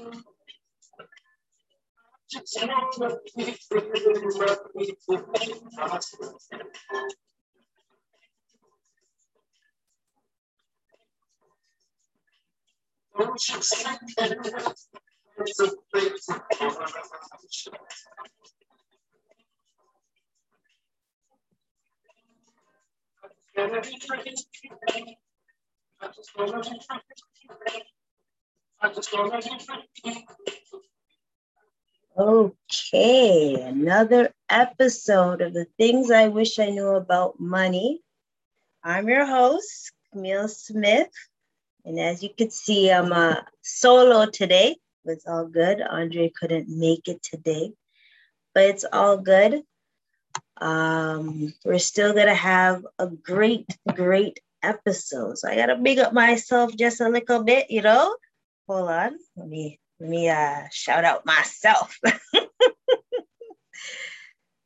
Okay, another episode of the Things I Wish I Knew About Money. I'm your host, Camille Smith. And as you can see, I'm solo today. It's all good. Andre couldn't make it today, but it's all good. We're still going to have a great episode. So I got to big up myself just a little bit, you know. Hold on. Let me shout out myself.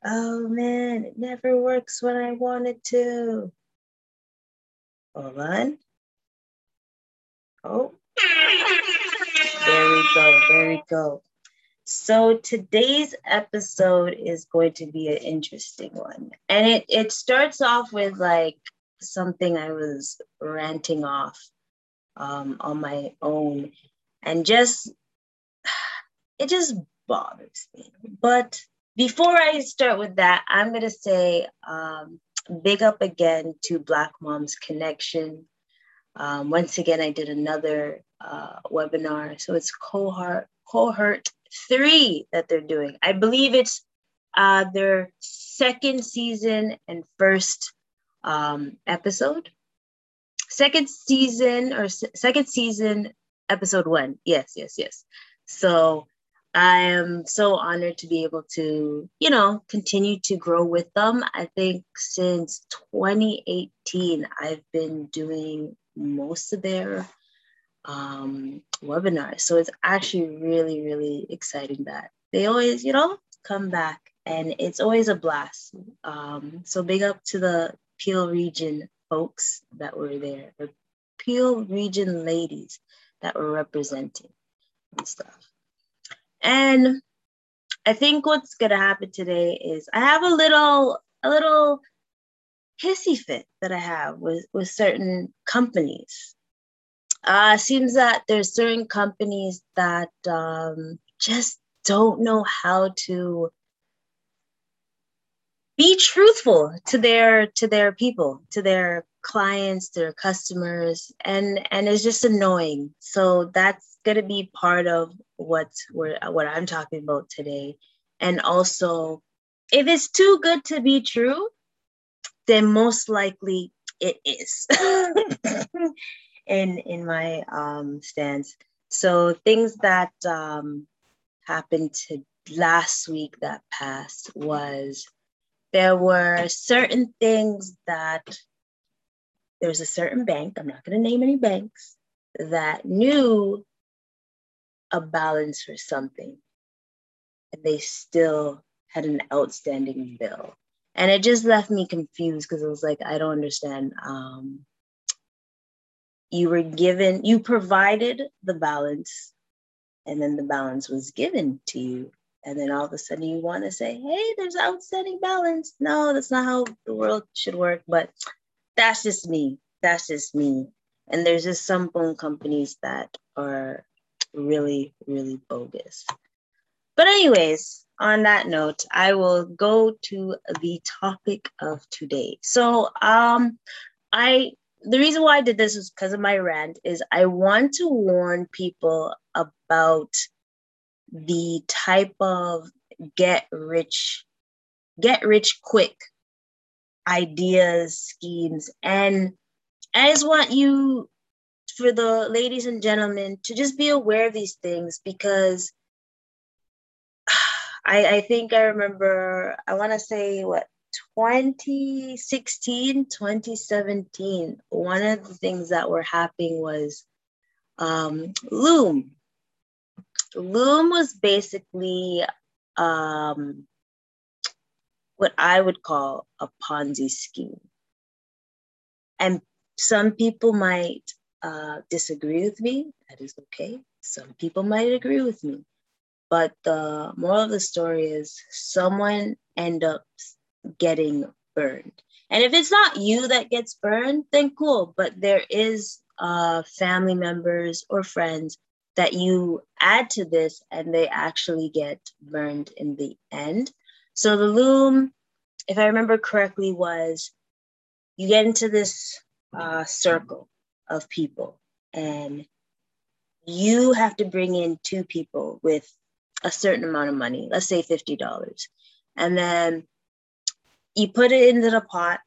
Oh, man, it never works when I want it to. Hold on. Oh, there we go. So today's episode is going to be an interesting one. And it starts off with like something I was ranting off on my own. And it just bothers me. But before I start with that, I'm going to say big up again to Black Moms Connection. Once again, I did another webinar. So it's cohort 3 that they're doing. I believe it's their second season and first episode. Second season, episode 1. Yes. So I am so honored to be able to, you know, continue to grow with them. I think since 2018, I've been doing most of their webinars. So it's actually really, really exciting that they always, you know, come back, and it's always a blast. So big up to the Peel Region folks that were there, the Peel Region ladies that were representing and stuff. And I think what's gonna happen today is I have a little hissy fit that I have with certain companies. Seems that there's certain companies that just don't know how to be truthful to their people, to their clients, their customers, and it's just annoying. So that's going to be part of what I'm talking about today. And also, if it's too good to be true, then most likely it is in my stance. So things that happened to last week that passed was there were certain things that there's a certain bank, I'm not going to name any banks, that knew a balance for something, and they still had an outstanding bill. And it just left me confused because it was like, I don't understand. You provided the balance, and then the balance was given to you. And then all of a sudden you want to say, hey, there's outstanding balance. No, that's not how the world should work. But that's just me. And there's just some phone companies that are really, really bogus. But anyways, on that note, I will go to the topic of today. So the reason why I did this was because of my rant is I want to warn people about the type of get rich quick ideas, schemes, and I just want you, for the ladies and gentlemen, to just be aware of these things because I think I remember, I want to say 2016, 2017, one of the things that were happening was Loom. Loom was basically what I would call a Ponzi scheme. And some people might disagree with me, that is okay. Some people might agree with me. But the moral of the story is someone end up getting burned. And if it's not you that gets burned, then cool. But there is family members or friends that you add to this and they actually get burned in the end. So the Loom, if I remember correctly, was you get into this circle of people and you have to bring in two people with a certain amount of money, let's say $50. And then you put it into the pot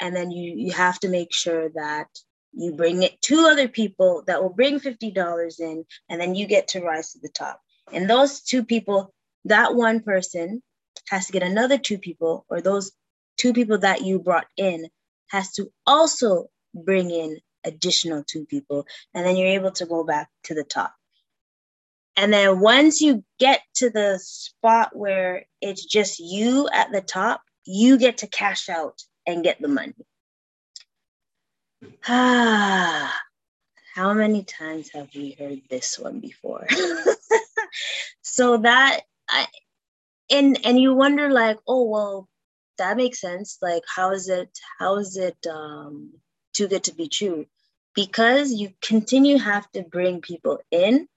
and then you have to make sure that you bring it two other people that will bring $50 in, and then you get to rise to the top. And those two people, that one person has to get another two people, or those two people that you brought in has to also bring in additional two people. And then you're able to go back to the top. And then once you get to the spot where it's just you at the top, you get to cash out and get the money. Ah, how many times have we heard this one before? So that, and you wonder like, oh, well, that makes sense. Like, how is it too good to be true? Because you continue have to bring people in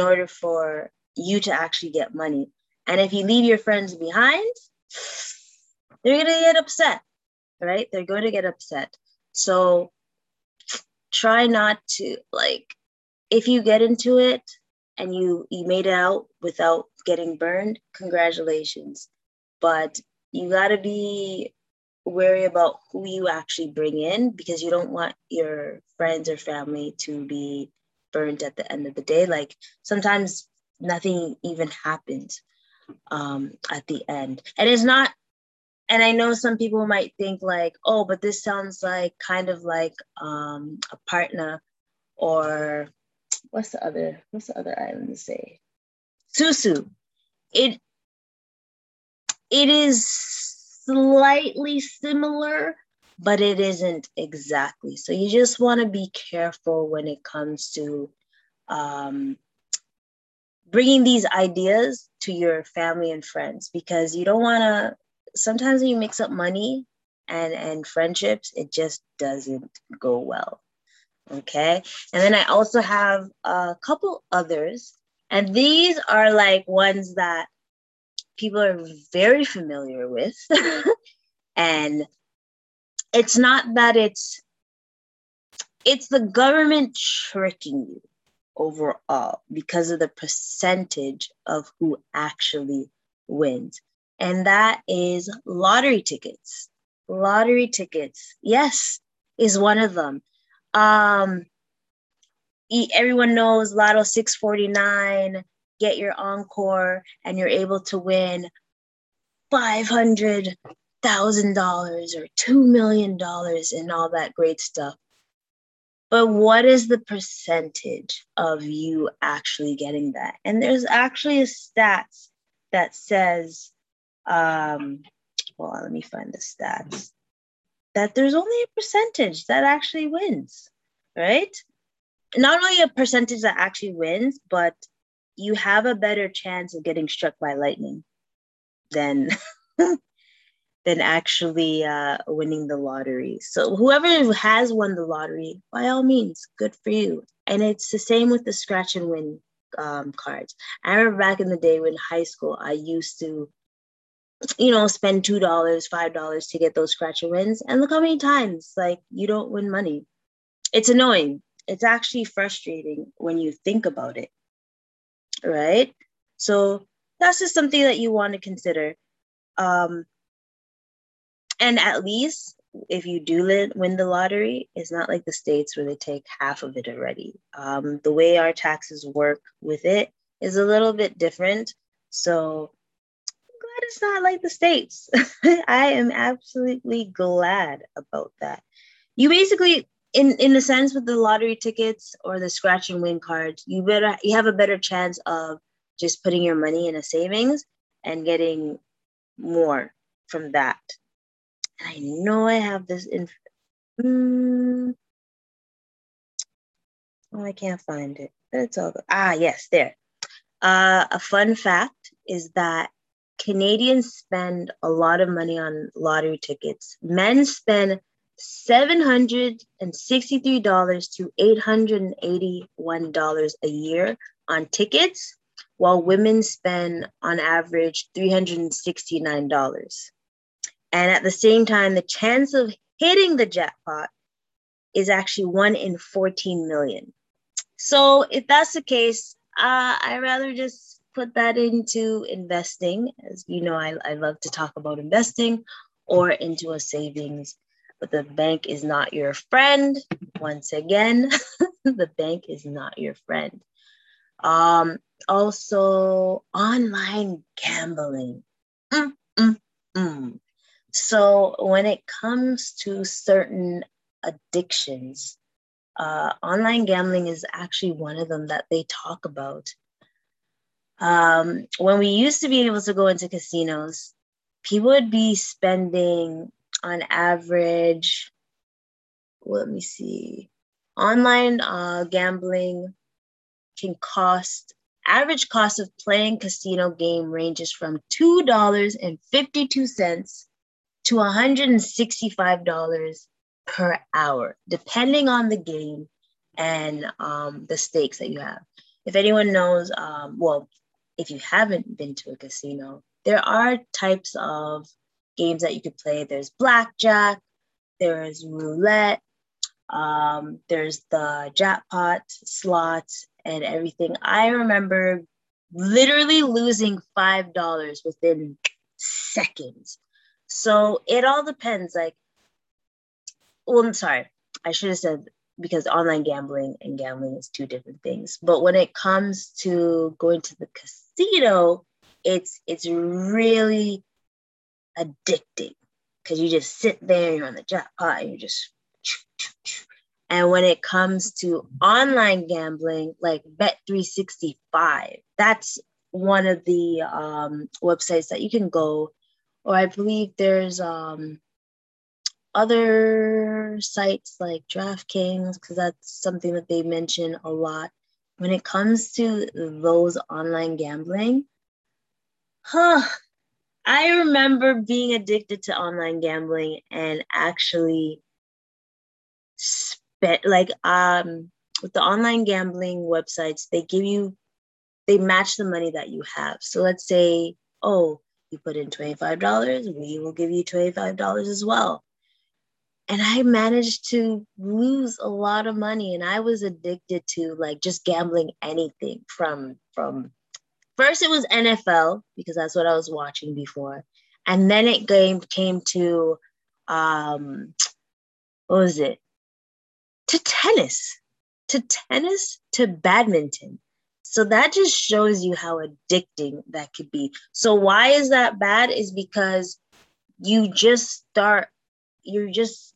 order for you to actually get money. And if you leave your friends behind, they're gonna get upset, right? They're going to get upset. So try not to, like, if you get into it and you made it out without getting burned, congratulations. But you gotta be wary about who you actually bring in, because you don't want your friends or family to be burned at the end of the day. Like, sometimes nothing even happens at the end. And it's not, and I know some people might think like, oh, but this sounds like kind of like a partner, or what's the other island to say? Susu. It is slightly similar, but it isn't exactly. So you just want to be careful when it comes to bringing these ideas to your family and friends, because you don't want to, sometimes when you mix up money and friendships, it just doesn't go well, okay? And then I also have a couple others, and these are like ones that people are very familiar with. And it's not that it's the government tricking you overall because of the percentage of who actually wins. And that is lottery tickets. Lottery tickets, yes, is one of them. Everyone knows Lotto 649, get your encore, and you're able to win $500,000 or $2 million and all that great stuff. But what is the percentage of you actually getting that? And there's actually a stat that says, let me find the stats, that there's only a percentage that actually wins, right? Not only a percentage that actually wins, but you have a better chance of getting struck by lightning than actually winning the lottery. So whoever has won the lottery, by all means, good for you. And it's the same with the scratch and win cards. I remember back in the day when high school, I used to, spend $2, $5 to get those scratch and wins. And look how many times, like, you don't win money. It's annoying. It's actually frustrating when you think about it, right? So that's just something that you want to consider. And at least if you do win the lottery, it's not like the states where they take half of it already. The way our taxes work with it is a little bit different. So it's not like the states. I am absolutely glad about that. You basically, in a sense, with the lottery tickets or the scratch and win cards, you have a better chance of just putting your money in a savings and getting more from that. And I know I have this. Well, I can't find it, but it's all good. Ah, yes, there. A fun fact is that Canadians spend a lot of money on lottery tickets. Men spend $763 to $881 a year on tickets, while women spend on average $369. And at the same time, the chance of hitting the jackpot is actually 1 in 14 million. So if that's the case, I rather just put that into investing. As you know, I love to talk about investing, or into a savings. But the bank is not your friend. Once again, the bank is not your friend. Also, online gambling. So when it comes to certain addictions, online gambling is actually one of them that they talk about. When we used to be able to go into casinos, people would be spending on average, let me see, online gambling can cost, average cost of playing casino game ranges from $2.52 to $165 per hour, depending on the game and the stakes that you have. If anyone knows, well, if you haven't been to a casino, there are types of games that you could play. There's blackjack, there's roulette, there's the jackpot slots and everything. I remember literally losing $5 within seconds. So it all depends. Like, well, I'm sorry, I should have said, because online gambling and gambling is two different things. But when it comes to going to the casino, it's really addicting, because you just sit there, you're on the jackpot, and you just. And when it comes to online gambling, like Bet365, that's one of the websites that you can go. Or I believe there's other sites like DraftKings, because that's something that they mention a lot. When it comes to those online gambling, I remember being addicted to online gambling and actually spent, like, with the online gambling websites, they match the money that you have. So let's say, oh, you put in $25, we will give you $25 as well. And I managed to lose a lot of money, and I was addicted to, like, just gambling anything from first it was NFL, because that's what I was watching before. And then it came to, what was it? To tennis, to badminton. So that just shows you how addicting that could be. So why is that bad? Is because you're just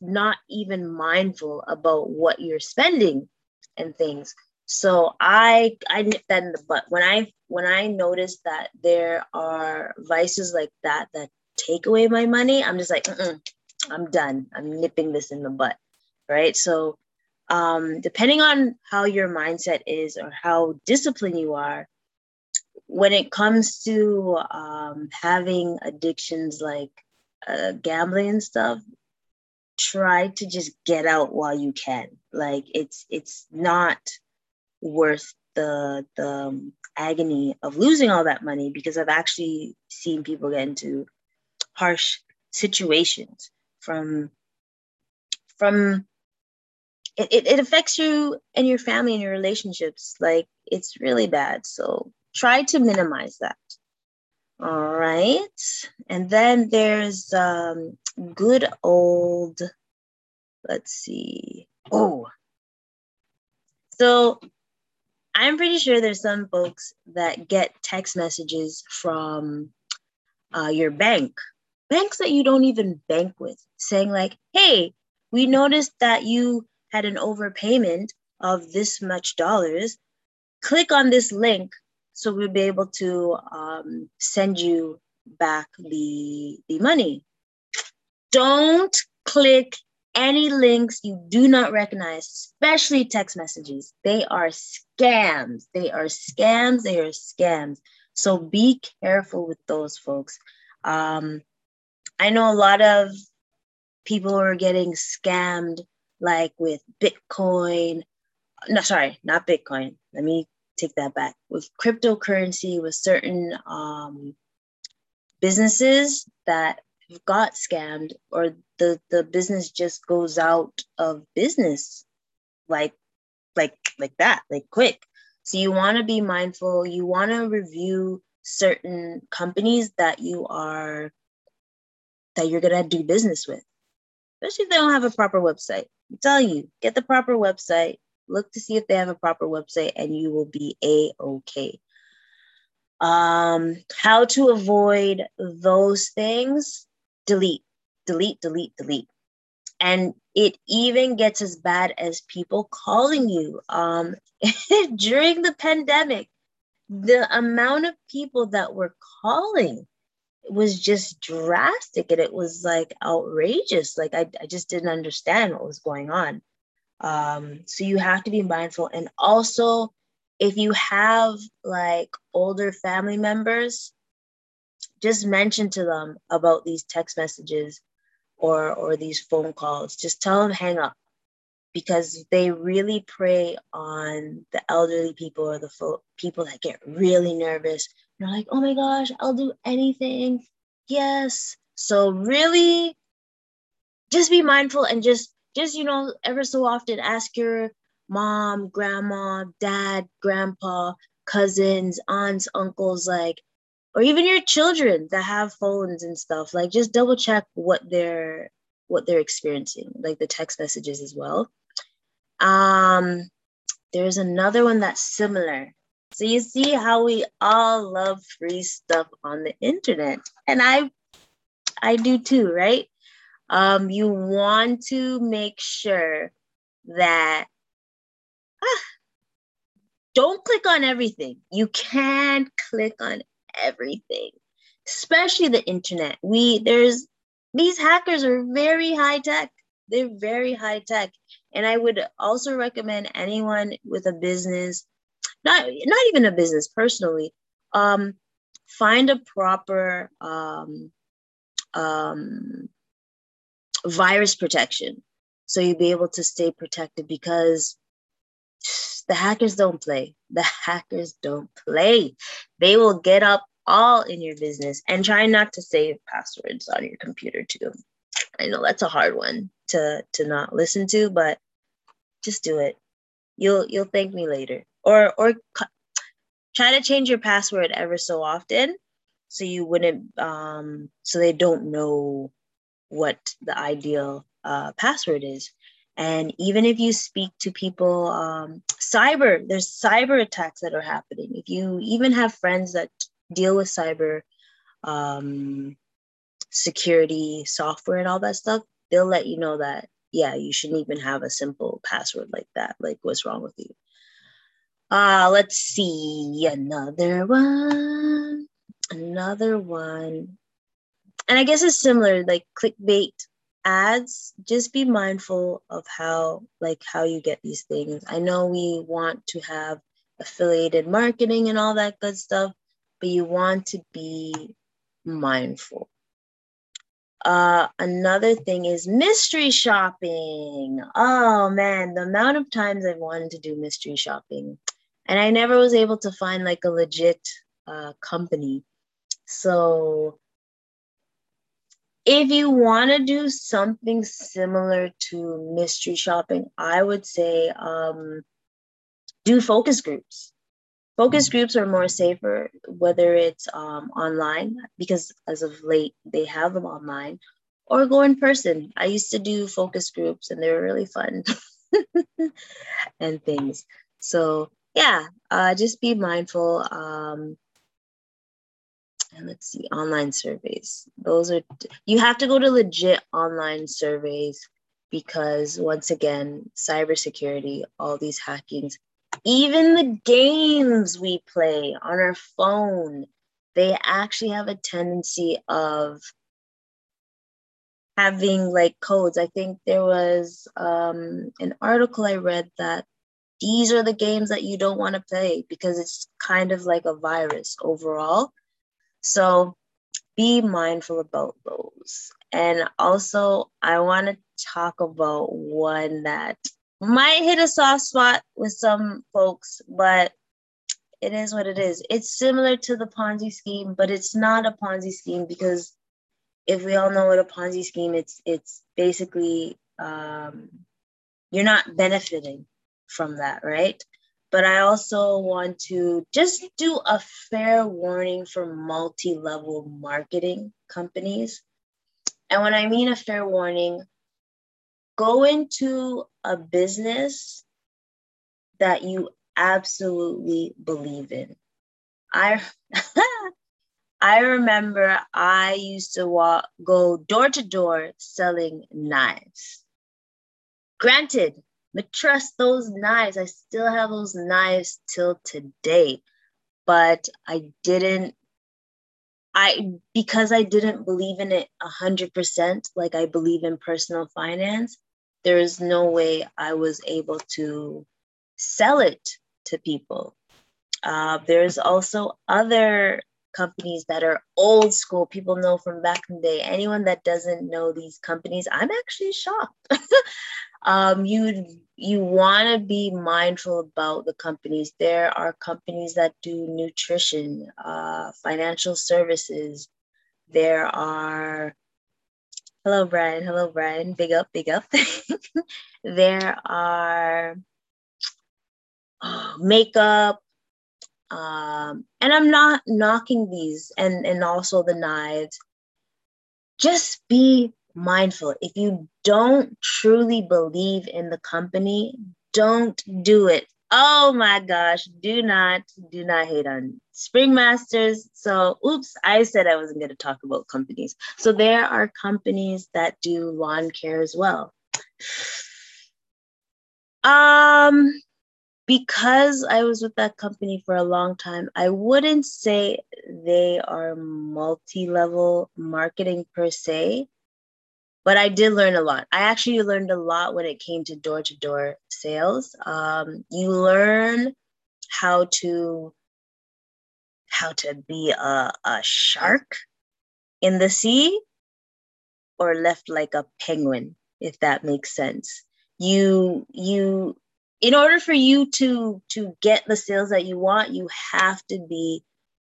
not even mindful about what you're spending and things. So I nipped that in the butt. When I noticed that there are vices like that take away my money, I'm just like, I'm done. I'm nipping this in the butt, right? So depending on how your mindset is or how disciplined you are, when it comes to having addictions like gambling and stuff, try to just get out while you can. Like, it's not worth the agony of losing all that money, because I've actually seen people get into harsh situations from it affects you and your family and your relationships. Like, it's really bad. So try to minimize that. All right. And then there's good old, let's see. Oh, so I'm pretty sure there's some folks that get text messages from your bank, banks that you don't even bank with, saying like, hey, we noticed that you had an overpayment of this much dollars. Click on this link so we'll be able to send you back the money. Don't click any links you do not recognize, especially text messages. They are scams. They are scams. They are scams. So be careful with those, folks. I know a lot of people are getting scammed, like with Bitcoin. No, sorry, not Bitcoin. Let me take that back. With cryptocurrency, with certain businesses that got scammed, or the business just goes out of business like that, like quick. So you want to be mindful. You want to review certain companies that you're going to do business with, especially if they don't have a proper website. I'm telling you, get the proper website, look to see if they have a proper website, and you will be A-okay. How to avoid those things: delete. And it even gets as bad as people calling you. During the pandemic, the amount of people that were calling was just drastic, and it was like outrageous. Like I just didn't understand what was going on. So you have to be mindful. And also, if you have like older family members, just mention to them about these text messages or these phone calls. Just tell them hang up, because they really prey on the elderly people, or the people that get really nervous. They're like, oh my gosh, I'll do anything. Yes. So really just be mindful, and just, you know, ever so often ask your mom, grandma, dad, grandpa, cousins, aunts, uncles, like, or even your children that have phones and stuff, like, just double check what they're experiencing, like the text messages as well. There's another one that's similar. So you see how we all love free stuff on the internet. And I do too, right? You want to make sure that don't click on everything. You can't click on everything, especially the internet. These hackers are very high tech. They're very high tech. And I would also recommend anyone with a business, not even a business personally, find a proper virus protection, so you'll be able to stay protected, because the hackers don't play. The hackers don't play. They will get up all in your business. And try not to save passwords on your computer too. I know that's a hard one to not listen to, but just do it. You'll thank me later. Or try to change your password ever so often, so you wouldn't so they don't know what the ideal password is. And even if you speak to people, there's cyber attacks that are happening. If you even have friends that deal with cyber security software and all that stuff, they'll let you know that, yeah, you shouldn't even have a simple password like that. Like, what's wrong with you? Let's see, another one. And I guess it's similar, like clickbait ads. Just be mindful of how you get these things. I know we want to have affiliated marketing and all that good stuff, but you want to be mindful. Another thing is mystery shopping. Oh man, the amount of times I've wanted to do mystery shopping, and I never was able to find like a legit company. So if you want to do something similar to mystery shopping, I would say do focus groups. Focus groups are more safer, whether it's online, because as of late, they have them online, or go in person. I used to do focus groups, and they were really fun and things. So yeah, just be mindful. And let's see, online surveys. You have to go to legit online surveys, because once again, cybersecurity, all these hackings, even the games we play on our phone, they actually have a tendency of having like codes. I think there was an article I read that these are the games that you don't want to play because it's kind of like a virus overall. So be mindful about those. And also, I want to talk about one that might hit a soft spot with some folks, but it is what it is. It's similar to the Ponzi scheme, but it's not a Ponzi scheme, because if we all know what a Ponzi scheme is, it's basically you're not benefiting from that, right? But I also want to just do a fair warning for multi-level marketing companies. And when I mean a fair warning, go into a business that you absolutely believe in. I remember I used to go door to door selling knives. Granted, but trust those knives. I still have those knives till today, but because I didn't believe in it 100%, like I believe in personal finance, there is no way I was able to sell it to people. There's also other companies that are old school. People know from back in the day. Anyone that doesn't know these companies, I'm actually shocked. You want to be mindful about the companies. There are companies that do nutrition, financial services. There are, hello Brian, big up. There are makeup, and I'm not knocking these, and also the knives. Just be mindful. If you don't truly believe in the company, don't do it. Oh my gosh, do not hate on Spring Masters. So, oops, I said I wasn't going to talk about companies. So there are companies that do lawn care as well. Because I was with that company for a long time, I wouldn't say they are multi-level marketing per se, but I did learn a lot. I actually learned a lot when it came to door-to-door sales. You learn how to be a shark in the sea, or left like a penguin, if that makes sense. You in order for you to get the sales that you want, you have to be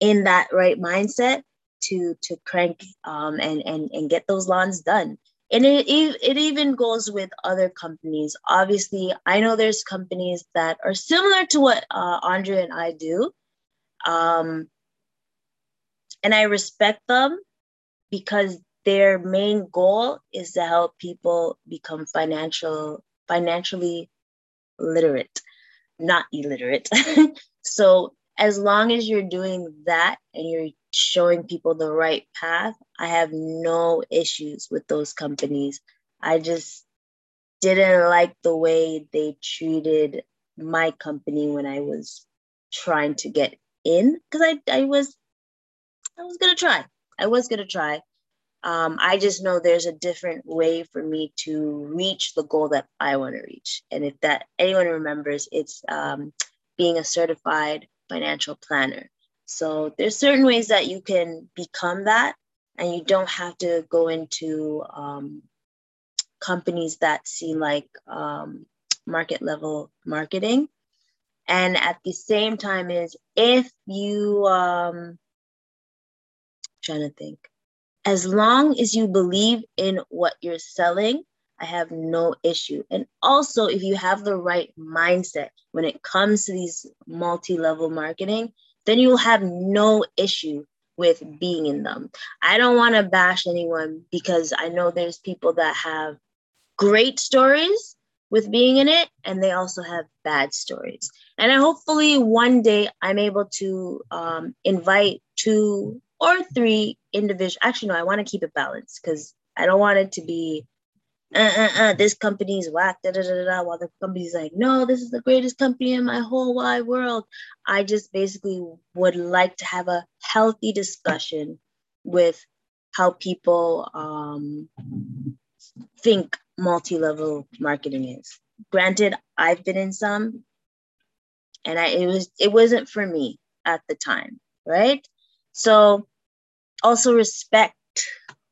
in that right mindset to crank and get those lawns done. And it even goes with other companies. Obviously, I know there's companies that are similar to what Andre and I do. And I respect them because their main goal is to help people become financially literate, not illiterate. So as long as you're doing that and you're showing people the right path, I have no issues with those companies. I just didn't like the way they treated my company when I was trying to get in, because I was gonna try. I just know there's a different way for me to reach the goal that I want to reach. And if that anyone remembers, it's being a certified financial planner. So there's certain ways that you can become that, and you don't have to go into companies that seem like market level marketing. And at the same time is if you, as long as you believe in what you're selling, I have no issue. And also, if you have the right mindset when it comes to these multi-level marketing, then you'll have no issue with being in them. I don't want to bash anyone, because I know there's people that have great stories with being in it, and they also have bad stories. And I hopefully one day I'm able to invite two or three individuals. Actually, no, I want to keep it balanced, because I don't want it to be, this company's whack, while the company's like, no, this is the greatest company in my whole wide world. I just basically would like to have a healthy discussion with how people think multi-level marketing is. Granted, I've been in some, and it wasn't for me at the time, right? So also respect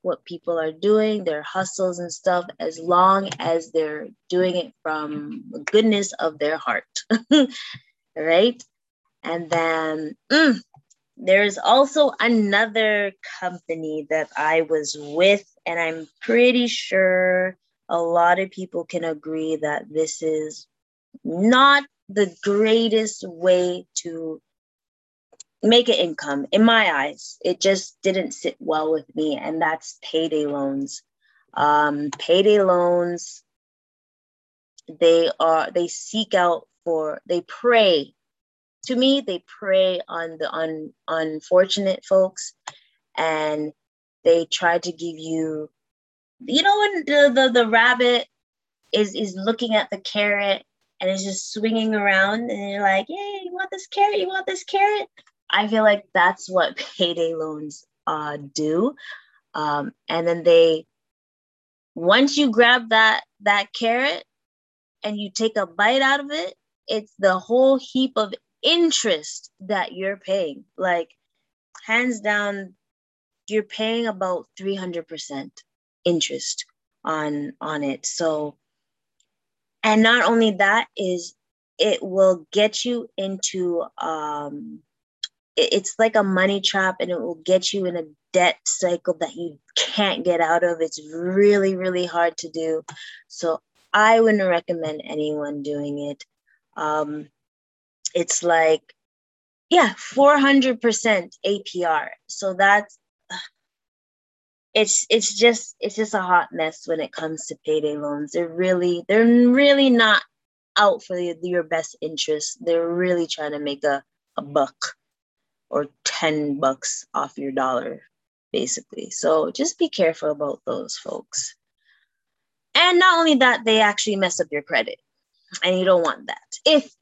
what people are doing, their hustles and stuff, as long as they're doing it from the goodness of their heart, right? And then there's also another company that I was with, and I'm pretty sure a lot of people can agree that this is not the greatest way to make an income. In my eyes, it just didn't sit well with me, and that's payday loans. Payday loans, they prey. To me, they prey on the unfortunate folks, and they try to give you, you know, when the rabbit is looking at the carrot and it's just swinging around, and you're like, "Hey, you want this carrot? You want this carrot?" I feel like that's what payday loans do. And then once you grab that carrot and you take a bite out of it, it's the whole heap of interest that you're paying. Like, hands down, you're paying about 300% interest on it. So, and not only that, is it will get you into, it's like a money trap, and it will get you in a debt cycle that you can't get out of. It's really, really hard to do. So I wouldn't recommend anyone doing it. It's like, 400% APR. So that's, it's just a hot mess when it comes to payday loans. They're really not out for your best interest. They're really trying to make a buck or $10 off your dollar, basically. So just be careful about those folks. And not only that, they actually mess up your credit, and you don't want that if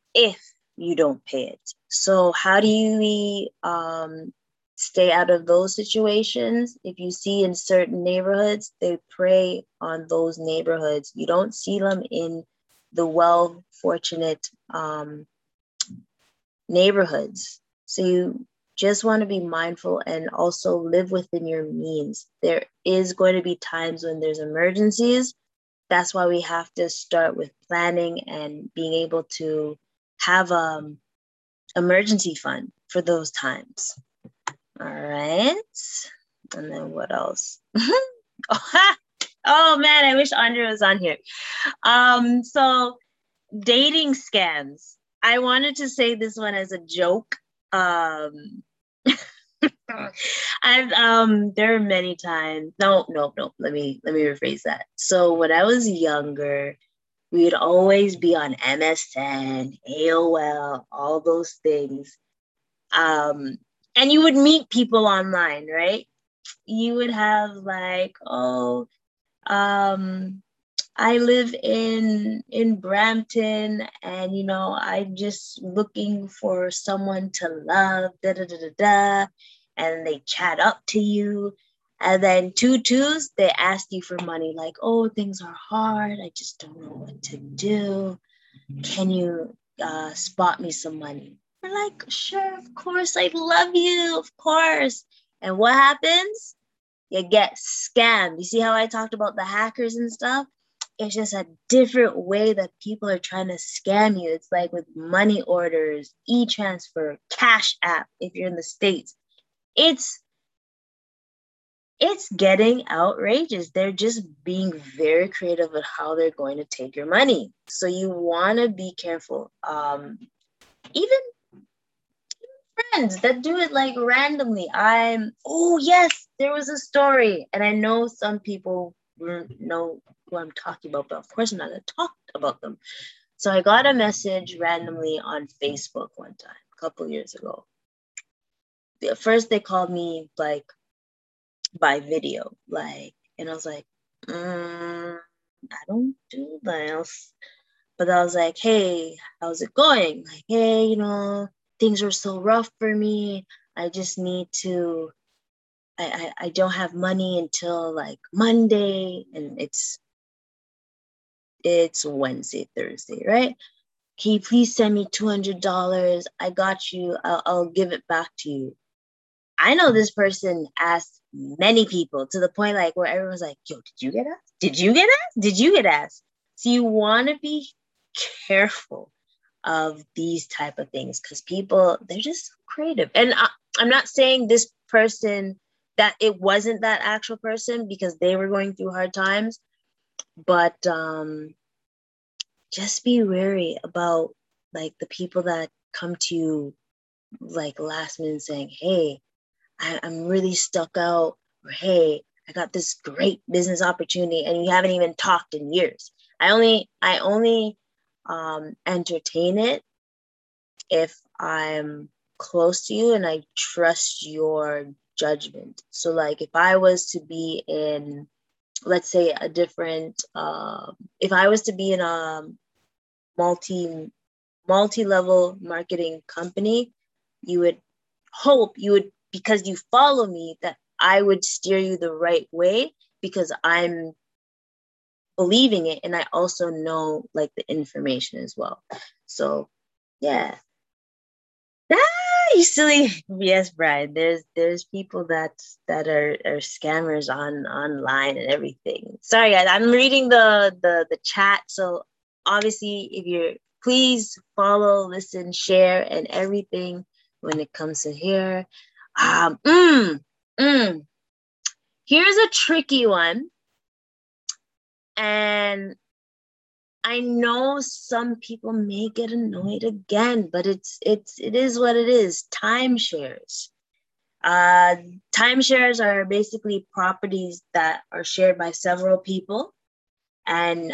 you don't pay it. So how do you stay out of those situations? If you see in certain neighborhoods, they prey on those neighborhoods. You don't see them in the well-fortunate neighborhoods. So you just want to be mindful and also live within your means. There is going to be times when there's emergencies. That's why we have to start with planning and being able to have an emergency fund for those times. All right. And then what else? Oh, man, I wish Andre was on here. So dating scams. I wanted to say this one as a joke. There are many times. No. Let me rephrase that. So when I was younger, we would always be on MSN, AOL, all those things. And you would meet people online, right? You would have like, I live in Brampton, and I'm just looking for someone to love, and they chat up to you. And then they ask you for money, like, "Oh, things are hard. I just don't know what to do. Can you spot me some money?" We're like, "Sure, of course, I love you, of course." And what happens? You get scammed. You see how I talked about the hackers and stuff? It's just a different way that people are trying to scam you. It's like with money orders, e-transfer, Cash App, if you're in the States. It's getting outrageous. They're just being very creative with how they're going to take your money. So you want to be careful. Even friends that do it like randomly. There was a story, and I know some people know who I'm talking about, but of course I'm not going to talk about them. So I got a message randomly on Facebook one time, a couple years ago. First they called me like by video, like, and I was like, I don't do those. But I was like, "Hey, how's it going? Like, hey, things are so rough for me. I just need to I don't have money until like Monday, and it's Wednesday, Thursday, right? Can you please send me $200? I got you. I'll give it back to you. I know this person asked many people to the point like where everyone's like, yo, did you get asked? So you want to be careful of these type of things because people, they're just so creative. And I'm not saying this person, that it wasn't that actual person because they were going through hard times, but just be wary about like the people that come to you like last minute saying, hey, I'm really stuck out, or hey, I got this great business opportunity and you haven't even talked in years. I only entertain it if I'm close to you and I trust your judgment. So like if I was to be in, let's say a different, if I was to be in a multi-level marketing company, you would hope you would, because you follow me, that I would steer you the right way because I'm believing it. And I also know like the information as well. So yeah. You silly. Yes, Brian, there's people that are scammers online and everything. Sorry, guys, I'm reading the chat. So obviously if you're, please follow, listen, share, and everything when it comes to here. Here's a tricky one. And I know some people may get annoyed again, but it is what it is. Timeshares. Timeshares are basically properties that are shared by several people, and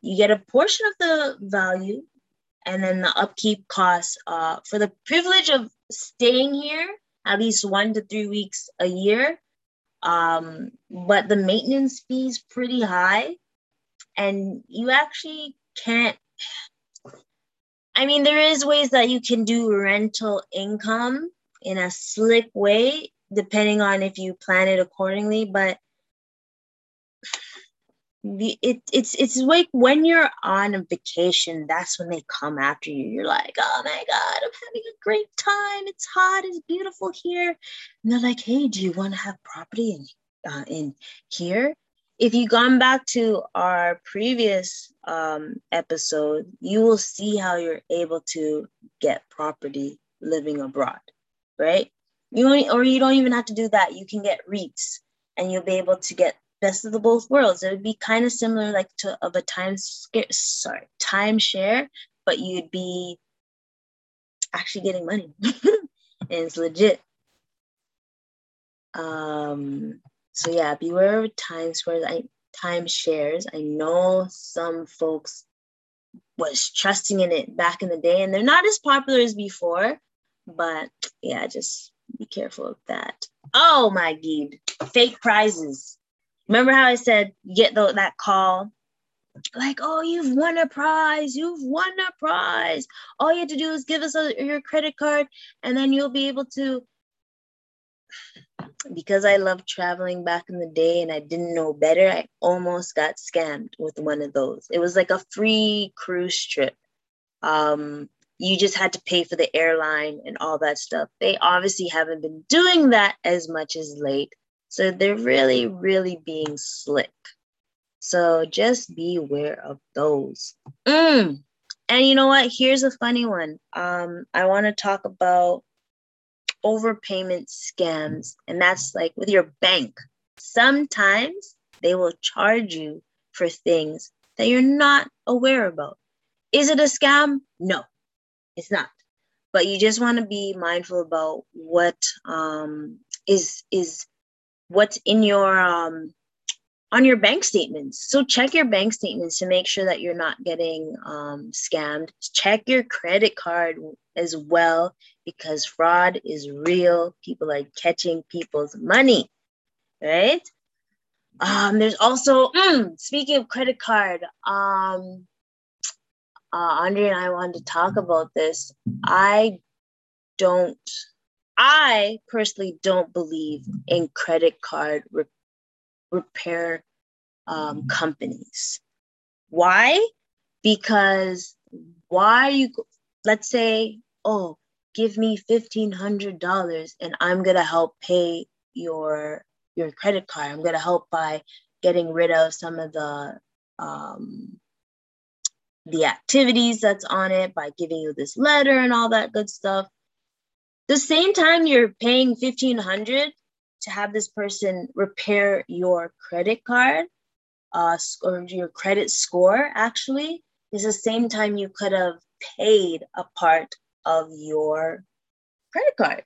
you get a portion of the value, and then the upkeep costs for the privilege of staying here at least 1 to 3 weeks a year. But the maintenance fee is pretty high. And you actually can't, I mean, there is ways that you can do rental income in a slick way, depending on if you plan it accordingly. But it's like when you're on a vacation, that's when they come after you. You're like, oh my God, I'm having a great time. It's hot. It's beautiful here. And they're like, hey, do you want to have property in here? If you've gone back to our previous episode, you will see how you're able to get property living abroad, right? You don't even have to do that. You can get REITs and you'll be able to get best of the both worlds. It would be kind of similar like timeshare, but you'd be actually getting money. And it's legit. So yeah, beware of timeshares. I know some folks was trusting in it back in the day, and they're not as popular as before. But yeah, just be careful of that. Oh my God, fake prizes. Remember how I said you get that call, like, oh, you've won a prize. All you have to do is give us your credit card, and then you'll be able to. Because I loved traveling back in the day and I didn't know better, I almost got scammed with one of those. It was like a free cruise trip. You just had to pay for the airline and all that stuff. They obviously haven't been doing that as much as late. So they're really, really being slick. So just be aware of those. And you know what? Here's a funny one. I want to talk about overpayment scams, and that's like with your bank. Sometimes they will charge you for things that you're not aware about. Is it a scam? No, it's not. But you just want to be mindful about what is what's in your on your bank statements. So check your bank statements to make sure that you're not getting scammed. Check your credit card as well, because fraud is real. People are catching people's money, right? There's also, speaking of credit card, Andre and I wanted to talk about this. I don't, I personally don't believe in credit card repair companies. Why? Because why are you, let's say, oh, give me $1,500 and I'm going to help pay your credit card. I'm going to help by getting rid of some of the activities that's on it by giving you this letter and all that good stuff. The same time you're paying $1,500 to have this person repair your credit card or your credit score, actually, is the same time you could have paid a part of your credit card.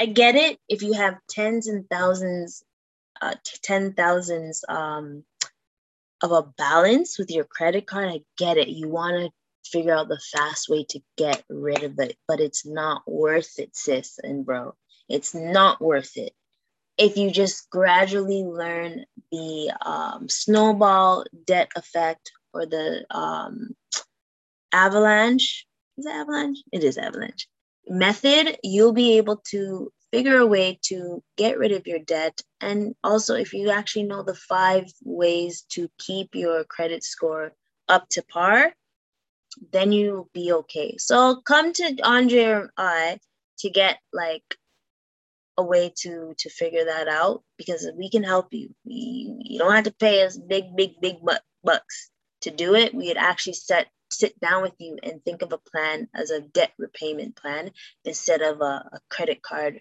I get it if you have tens and thousands, 10,000s of a balance with your credit card. I get it. You want to figure out the fast way to get rid of it, but it's not worth it, sis and bro. It's not worth it. If you just gradually learn the snowball debt effect or the avalanche, is it avalanche? It is avalanche method, you'll be able to figure a way to get rid of your debt. And also, if you actually know the 5 ways to keep your credit score up to par, then you'll be okay. So come to Andre or I to get like a way to figure that out, because we can help you. You don't have to pay us big bucks to do it. We would actually sit down with you and think of a plan as a debt repayment plan instead of a credit card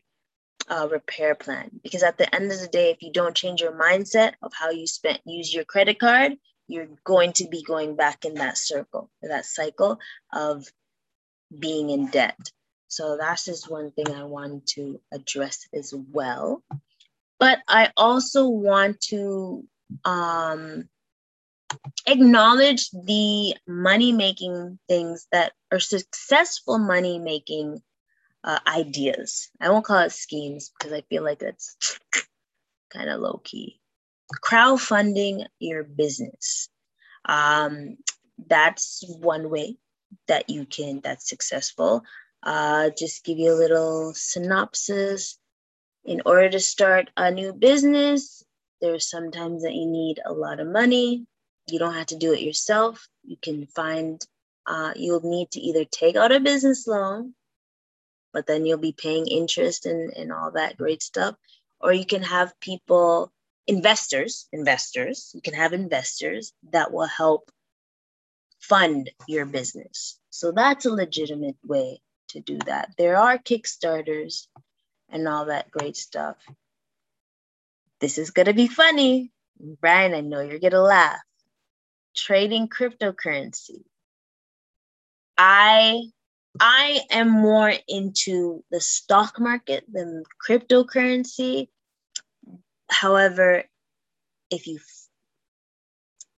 repair plan. Because at the end of the day, if you don't change your mindset of how you use your credit card, you're going to be going back in that cycle of being in debt. So that's just one thing I wanted to address as well. But I also want to acknowledge the money-making things that are successful money-making ideas. I won't call it schemes because I feel like that's kind of low-key. Crowdfunding your business. That's one way that you can, that's successful. Just give you a little synopsis. In order to start a new business, there's sometimes that you need a lot of money. You don't have to do it yourself. You can find, you'll need to either take out a business loan, but then you'll be paying interest and all that great stuff. Or you can have people, investors, you can have investors that will help fund your business. So that's a legitimate way to do that. There are Kickstarters and all that great stuff. This is going to be funny. Brian, I know you're going to laugh. Trading cryptocurrency. I am more into the stock market than cryptocurrency. However,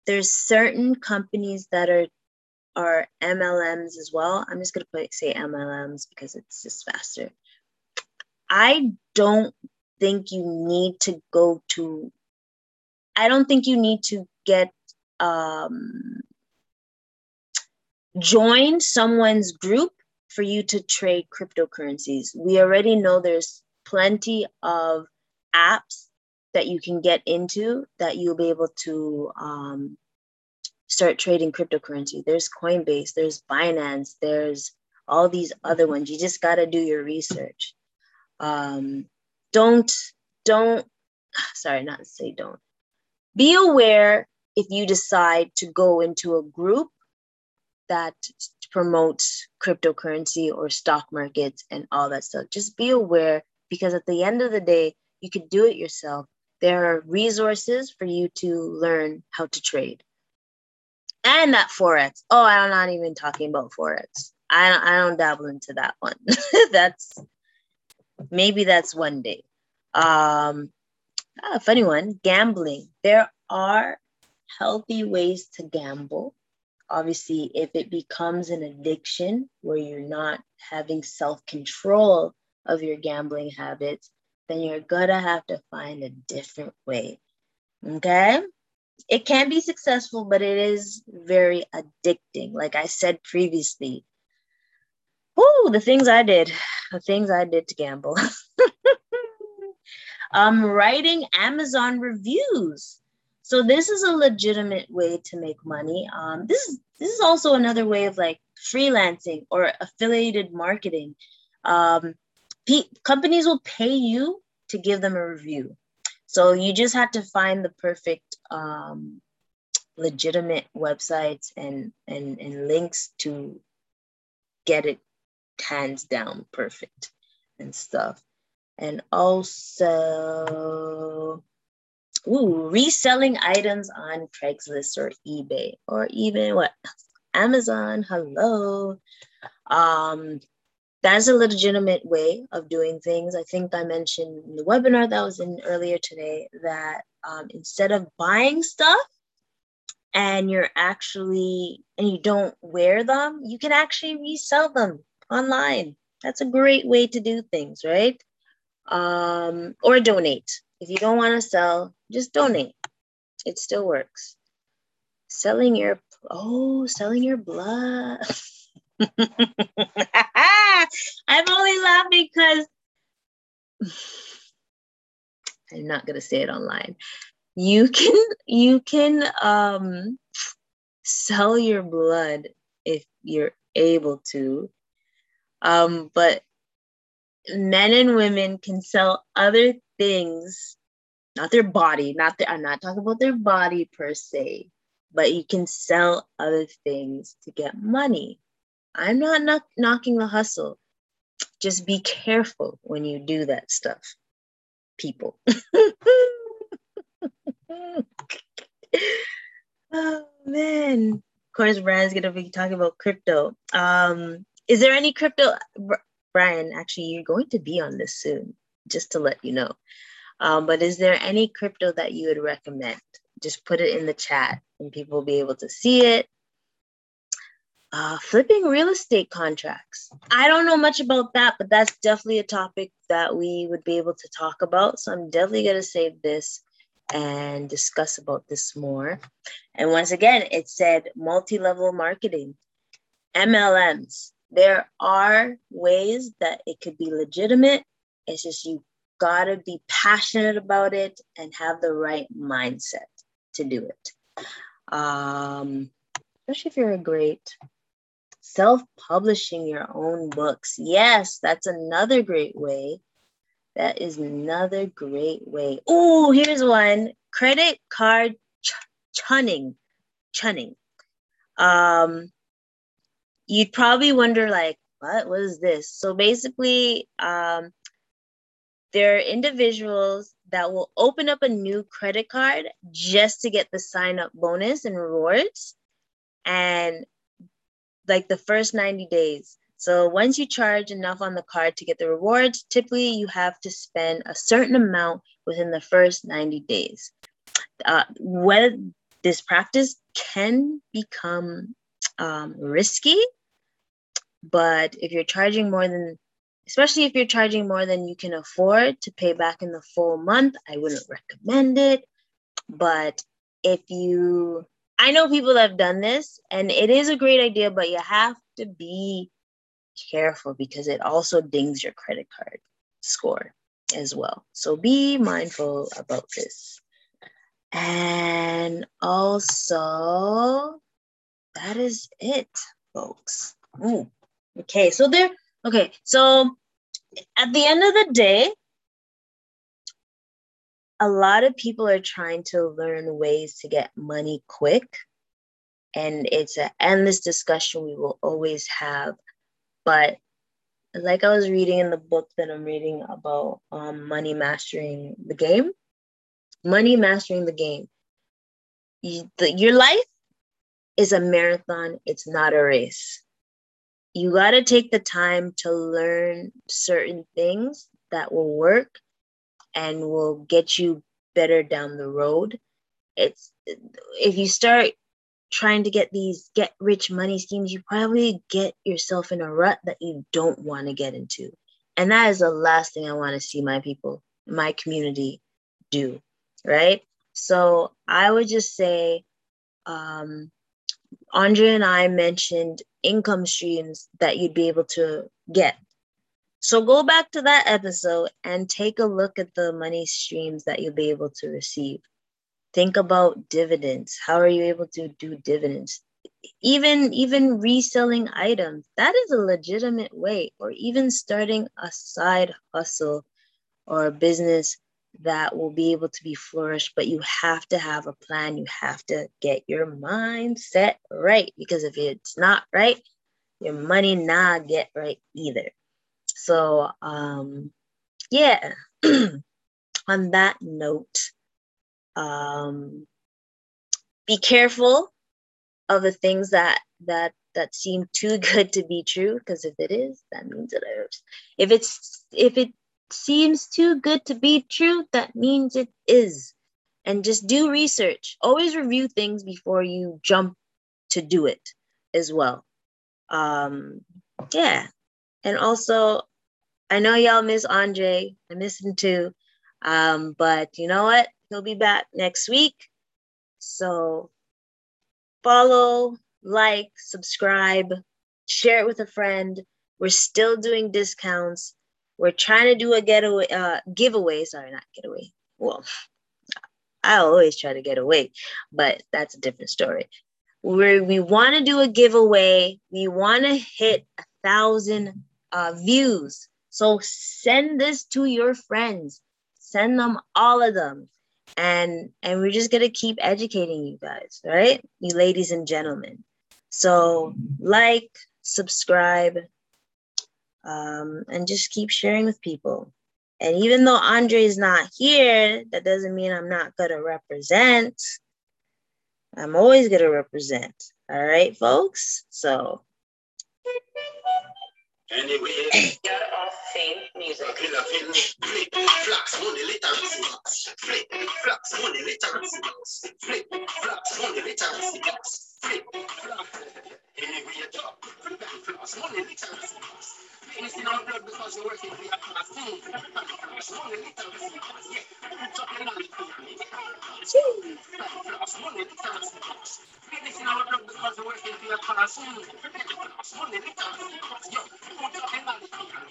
there's certain companies that are MLMs as well. I'm just going to say MLMs because it's just faster. I don't think you need to get join someone's group for you to trade cryptocurrencies. We already know there's plenty of apps that you can get into that you'll be able to start trading cryptocurrency. There's Coinbase, there's Binance, there's all these other ones. You just got to do your research. Be aware if you decide to go into a group that promotes cryptocurrency or stock markets and all that stuff. Just be aware, because at the end of the day, you could do it yourself. There are resources for you to learn how to trade. And not Forex. Oh, I'm not even talking about Forex. I don't dabble into that one. Maybe that's one day. A funny one, gambling. There are healthy ways to gamble. Obviously, if it becomes an addiction where you're not having self-control of your gambling habits, then you're gonna have to find a different way, okay? It can be successful, but it is very addicting. Like I said previously, Woo, the things I did to gamble. Writing Amazon reviews. So this is a legitimate way to make money. This is also another way of like freelancing or affiliated marketing. Companies will pay you to give them a review. So you just have to find the perfect legitimate websites and links to get it hands down perfect and stuff. And also, reselling items on Craigslist or eBay or even what else? Amazon, hello. That's a legitimate way of doing things. I think I mentioned in the webinar that was in earlier today that instead of buying stuff and you don't wear them, you can actually resell them online. That's a great way to do things, right? Or donate. If you don't want to sell, just donate. It still works. Selling your blood. I'm only laughing because I'm not gonna say it online. You can sell your blood if you're able to, but men and women can sell other things, not their body, I'm not talking about their body per se, but you can sell other things to get money. I'm not knocking the hustle. Just be careful when you do that stuff, people. Oh, man. Of course, Brian's going to be talking about crypto. Is there any crypto? Brian, actually, you're going to be on this soon, just to let you know. But is there any crypto that you would recommend? Just put it in the chat and people will be able to see it. Flipping real estate contracts. I don't know much about that, but that's definitely a topic that we would be able to talk about. So I'm definitely going to save this and discuss about this more. And once again, it said multi-level marketing, MLMs. There are ways that it could be legitimate. It's just you got to be passionate about it and have the right mindset to do it. Especially if you're a great... Self-publishing your own books. Yes, that's another great way. That is another great way. Oh, here's one. Credit card chunning. You'd probably wonder like, what is this? So basically, there are individuals that will open up a new credit card just to get the sign-up bonus and rewards. And like the first 90 days. So once you charge enough on the card to get the rewards, typically you have to spend a certain amount within the first 90 days. Whether this practice can become risky, but if you're charging more than, especially if you're charging more than you can afford to pay back in the full month, I wouldn't recommend it. But I know people that have done this, and it is a great idea, but you have to be careful because it also dings your credit card score as well. So be mindful about this. And also, that is it, folks. So at the end of the day, a lot of people are trying to learn ways to get money quick, and it's an endless discussion we will always have. But like I was reading in the book that I'm reading about Money Mastering the Game. Your life is a marathon. It's not a race. You got to take the time to learn certain things that will work and will get you better down the road. If you start trying to get these get-rich-money schemes, you probably get yourself in a rut that you don't want to get into. And that is the last thing I want to see my people, my community do, right? So I would just say Andre and I mentioned income streams that you'd be able to get. So go back to that episode and take a look at the money streams that you'll be able to receive. Think about dividends. How are you able to do dividends? Even reselling items, that is a legitimate way, or even starting a side hustle or a business that will be able to be flourished, but you have to have a plan. You have to get your mindset right, because if it's not right, your money not get right either. So, yeah, on that note, be careful of the things that seem too good to be true, because if it is, that means it is. If it seems too good to be true, that means it is. And just do research. Always review things before you jump to do it as well. Yeah. And also, I know y'all miss Andre. I miss him too. But you know what? He'll be back next week. So follow, like, subscribe, share it with a friend. We're still doing discounts. We're trying to do a giveaway. Sorry, not getaway. Well, I always try to get away, but that's a different story. We want to do a giveaway. We want to hit 1,000 views. So send this to your friends. Send them all of them. And we're just going to keep educating you guys, right? You ladies and gentlemen. So like, subscribe, and just keep sharing with people. And even though Andre is not here, that doesn't mean I'm not going to represent. I'm always going to represent. All right, folks? So. Anyway, you're off fame music. Flax money literacy. Flax money literacy. Flax money literacy. Anyway, you're flax money literacy. It's not blood because you're working for your class. Flax money literacy. Yeah, talking about it. Flax money literacy. It's not blood because you're working for your class. Flax money literacy.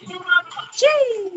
Yeah. Jeez.